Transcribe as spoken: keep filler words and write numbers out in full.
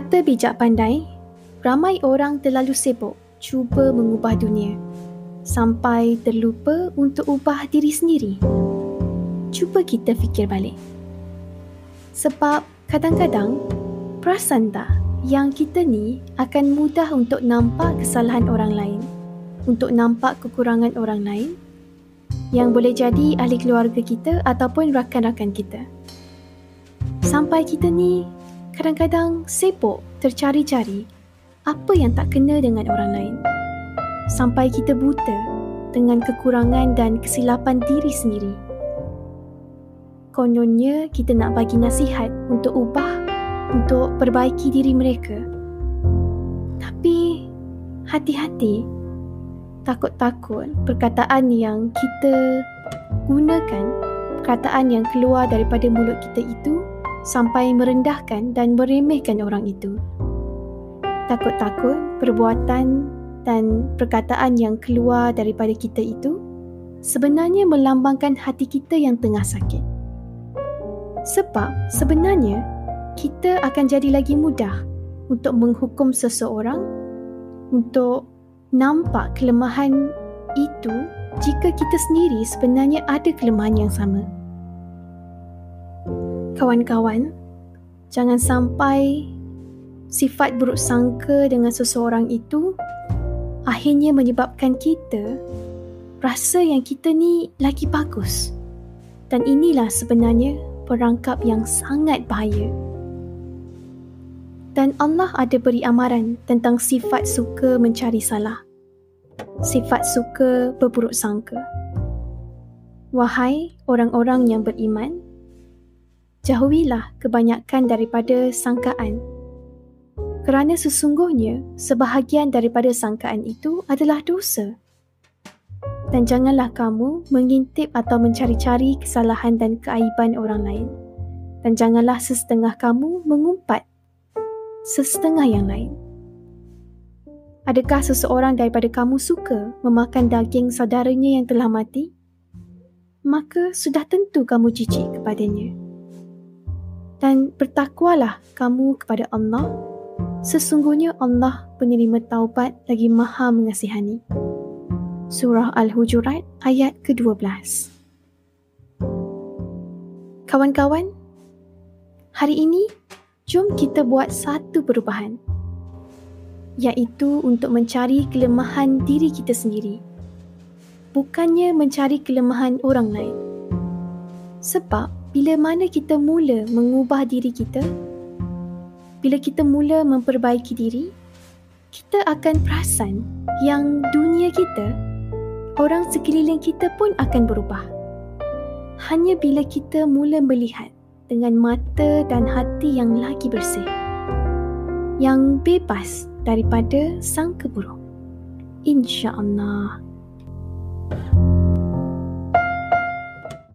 Kata bijak pandai, ramai orang terlalu sibuk cuba mengubah dunia sampai terlupa untuk ubah diri sendiri. Cuba kita fikir balik. Sebab kadang-kadang prasangka yang kita ni akan mudah untuk nampak kesalahan orang lain, untuk nampak kekurangan orang lain yang boleh jadi ahli keluarga kita ataupun rakan-rakan kita. Sampai kita ni kadang-kadang sibuk tercari-cari apa yang tak kena dengan orang lain. Sampai kita buta dengan kekurangan dan kesilapan diri sendiri. Kononnya kita nak bagi nasihat untuk ubah, untuk perbaiki diri mereka. Tapi hati-hati. Takut-takut perkataan yang kita gunakan, perkataan yang keluar daripada mulut kita itu sampai merendahkan dan meremehkan orang itu. Takut-takut perbuatan dan perkataan yang keluar daripada kita itu sebenarnya melambangkan hati kita yang tengah sakit. Sebab sebenarnya kita akan jadi lagi mudah untuk menghukum seseorang, untuk nampak kelemahan itu jika kita sendiri sebenarnya ada kelemahan yang sama. Kawan-kawan, jangan sampai sifat buruk sangka dengan seseorang itu akhirnya menyebabkan kita rasa yang kita ni lagi bagus. Dan inilah sebenarnya perangkap yang sangat bahaya. Dan Allah ada beri amaran tentang sifat suka mencari salah, sifat suka berburuk sangka. Wahai orang-orang yang beriman, jauhilah kebanyakan daripada sangkaan, kerana sesungguhnya sebahagian daripada sangkaan itu adalah dosa. Dan janganlah kamu mengintip atau mencari-cari kesalahan dan keaiban orang lain, dan janganlah sesetengah kamu mengumpat sesetengah yang lain. Adakah seseorang daripada kamu suka memakan daging saudaranya yang telah mati? Maka sudah tentu kamu jijik kepadanya. Dan bertakwalah kamu kepada Allah. Sesungguhnya Allah penerima taubat lagi maha mengasihani. Surah Al-Hujurat ayat kedua belas. Kawan-kawan, hari ini jom kita buat satu perubahan, iaitu untuk mencari kelemahan diri kita sendiri, bukannya mencari kelemahan orang lain. Sebab bila mana kita mula mengubah diri kita, bila kita mula memperbaiki diri, kita akan perasan yang dunia kita, orang sekeliling kita pun akan berubah. Hanya bila kita mula melihat dengan mata dan hati yang lagi bersih, yang bebas daripada sangka buruk, insya Allah.